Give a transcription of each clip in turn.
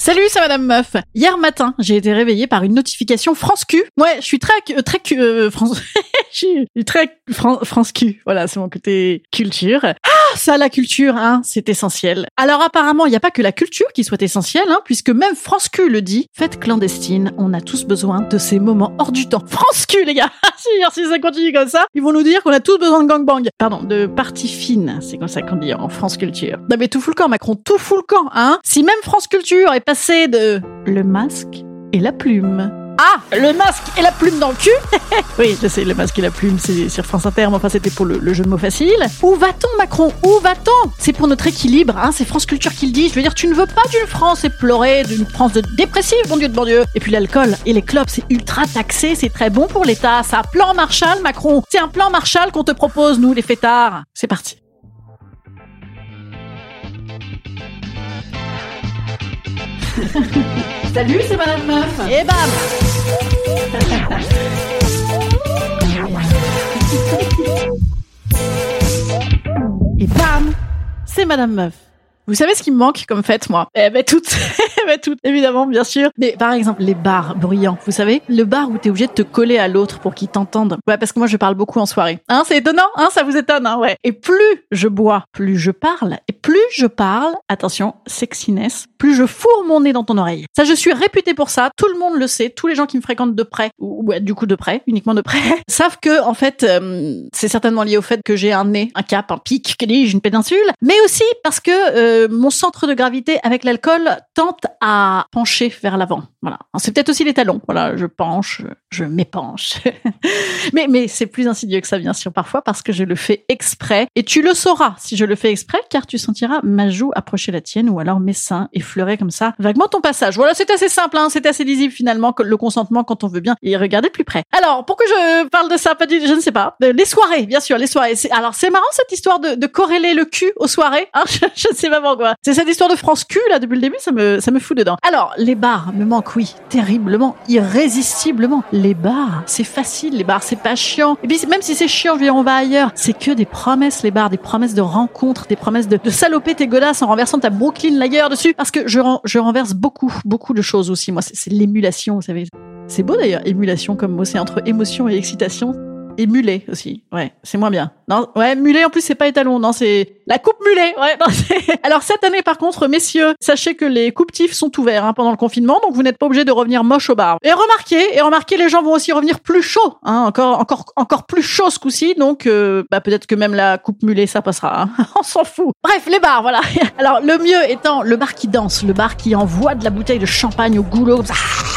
Salut, c'est Madame Meuf. Hier matin, j'ai été réveillée par une notification France Q. Ouais, je suis France Q. Voilà, c'est mon côté culture. Ah, ça, la culture, hein, c'est essentiel. Alors apparemment, il n'y a pas que la culture qui soit essentielle, hein, puisque même France Q le dit. Fête clandestine, on a tous besoin de ces moments hors du temps. France Q, les gars. Si ça continue comme ça, ils vont nous dire qu'on a tous besoin de gangbang. Pardon, de parties fines. C'est comme ça qu'on dit en France Culture. Non mais tout fout le camp, Macron, tout fout le camp, hein. Si même France Culture est passer de le masque et la plume. Ah, le masque et la plume dans le cul. Oui, je sais, le masque et la plume, c'est sur France Inter, mais enfin, c'était pour le jeu de mots facile. Où va-t-on, Macron? Où va-t-on? C'est pour notre équilibre, hein, c'est France Culture qui le dit. Je veux dire, tu ne veux pas d'une France éplorée, d'une France de dépressive, bon Dieu de bon Dieu. Et puis l'alcool et les clopes, c'est ultra taxé, c'est très bon pour l'État. C'est un plan Marshall, Macron. C'est un plan Marshall qu'on te propose, nous, les fêtards. C'est parti. Salut, c'est Madame Meuf. Et bam. Et bam, c'est Madame Meuf. Vous savez ce qui me manque comme fête, moi? Eh ben toutes, évidemment, bien sûr. Mais par exemple, les bars bruyants, vous savez, le bar où t'es obligé de te coller à l'autre pour qu'il t'entende. Ouais, parce que moi, je parle beaucoup en soirée. Hein, c'est étonnant, hein, ça vous étonne, hein, ouais. Et plus je bois, plus je parle, et plus je parle, attention, sexiness, plus je fourre mon nez dans ton oreille. Ça, je suis réputée pour ça, tout le monde le sait, tous les gens qui me fréquentent de près, uniquement de près, savent que, en fait, c'est certainement lié au fait que j'ai un nez, un cap, un pic, une péninsule, mais aussi parce que, mon centre de gravité avec l'alcool tente à pencher vers l'avant. Voilà. C'est peut-être aussi les talons. Voilà, je penche, je m'épanche. mais c'est plus insidieux que ça, bien sûr, parfois, parce que je le fais exprès. Et tu le sauras si je le fais exprès, car tu sentiras ma joue approcher la tienne ou alors mes seins effleurer comme ça vaguement ton passage. Voilà, c'est assez simple, hein, c'est assez lisible finalement, le consentement quand on veut bien et regarder plus près. Alors, pourquoi je parle de ça? Je ne sais pas. Les soirées, bien sûr, les soirées. Alors, c'est marrant cette histoire de corréler le cul aux soirées. Hein, je ne sais pas pourquoi. C'est cette histoire de France Q, là, depuis le début, ça me fout dedans. Alors, les bars me manquent. Oui, terriblement, irrésistiblement. Les bars, c'est facile, les bars, c'est pas chiant. Et puis, même si c'est chiant, je veux dire, on va ailleurs. C'est que des promesses, les bars, des promesses de rencontres, des promesses de saloper tes godasses en renversant ta Brooklyn Lager dessus. Parce que je renverse beaucoup de choses aussi. Moi, c'est l'émulation, vous savez. C'est beau d'ailleurs, émulation comme mot, c'est entre émotion et excitation. Et mulet aussi, ouais, c'est moins bien. Non, ouais, mulet en plus c'est pas étalon, non, c'est la coupe mulet, ouais. Non, c'est... Alors cette année par contre, messieurs, sachez que les coupes-tifs sont ouverts hein, pendant le confinement, donc vous n'êtes pas obligés de revenir moche au bar. Et remarquez, les gens vont aussi revenir plus chauds, hein, encore plus chauds ce coup-ci, donc peut-être que même la coupe mulet ça passera, hein. On s'en fout. Bref, les bars, voilà. Alors le mieux étant le bar qui danse, le bar qui envoie de la bouteille de champagne au goulot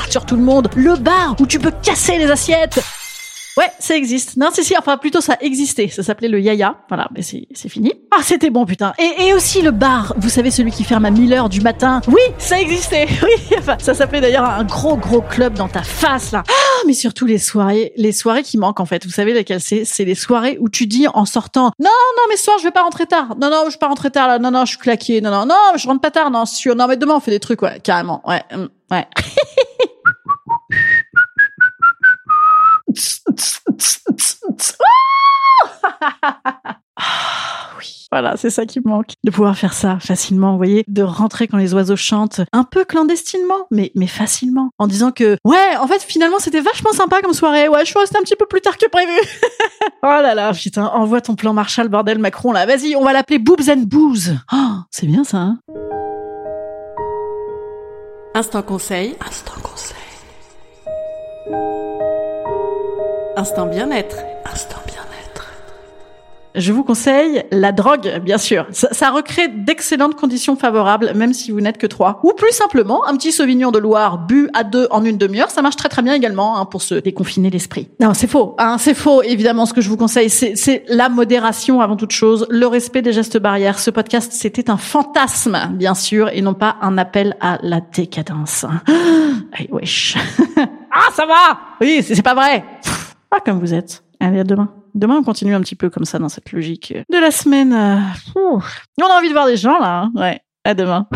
sur tout le monde, le bar où tu peux casser les assiettes. Ouais, ça existe. Non, si, enfin, plutôt, ça existait. Ça s'appelait le Yaya. Voilà, mais c'est fini. Ah, c'était bon, putain. Et aussi le bar. Vous savez, celui qui ferme à 1000h du matin. Oui, ça existait. Oui, enfin, ça s'appelait d'ailleurs un gros club dans ta face, là. Ah, mais surtout les soirées qui manquent, en fait. Vous savez lesquelles c'est les soirées où tu dis en sortant, non, mais ce soir, je vais pas rentrer tard. Non, je vais pas rentrer tard, là. Non, je suis claqué. Non, je rentre pas tard. Non, sûr. Non, mais demain, on fait des trucs, ouais, carrément. Ouais. oui. Voilà, c'est ça qui me manque. De pouvoir faire ça facilement, vous voyez, de rentrer quand les oiseaux chantent, un peu clandestinement, mais facilement, en disant que ouais, en fait, finalement, c'était vachement sympa comme soirée. Ouais, je suis restée un petit peu plus tard que prévu. Oh là là, putain, envoie ton plan Marshall, bordel, Macron, là. Vas-y, on va l'appeler Boobs and Booze. Oh, c'est bien ça, hein. Instant conseil. Instant conseil. Instant bien-être. Instant bien-être. Je vous conseille la drogue, bien sûr. Ça recrée d'excellentes conditions favorables, même si vous n'êtes que 3. Ou plus simplement, un petit Sauvignon de Loire bu à 2 en une demi-heure, ça marche très très bien également, hein, pour se déconfiner l'esprit. Non, c'est faux, hein, c'est faux. Évidemment, ce que je vous conseille, c'est la modération avant toute chose, le respect des gestes barrières. Ce podcast, c'était un fantasme, bien sûr, et non pas un appel à la décadence. I wish. Ah, ça va! Oui, c'est pas vrai. Ah, comme vous êtes. Allez, à demain. Demain, on continue un petit peu comme ça dans cette logique de la semaine. On a envie de voir des gens, là. Hein. Ouais, à demain.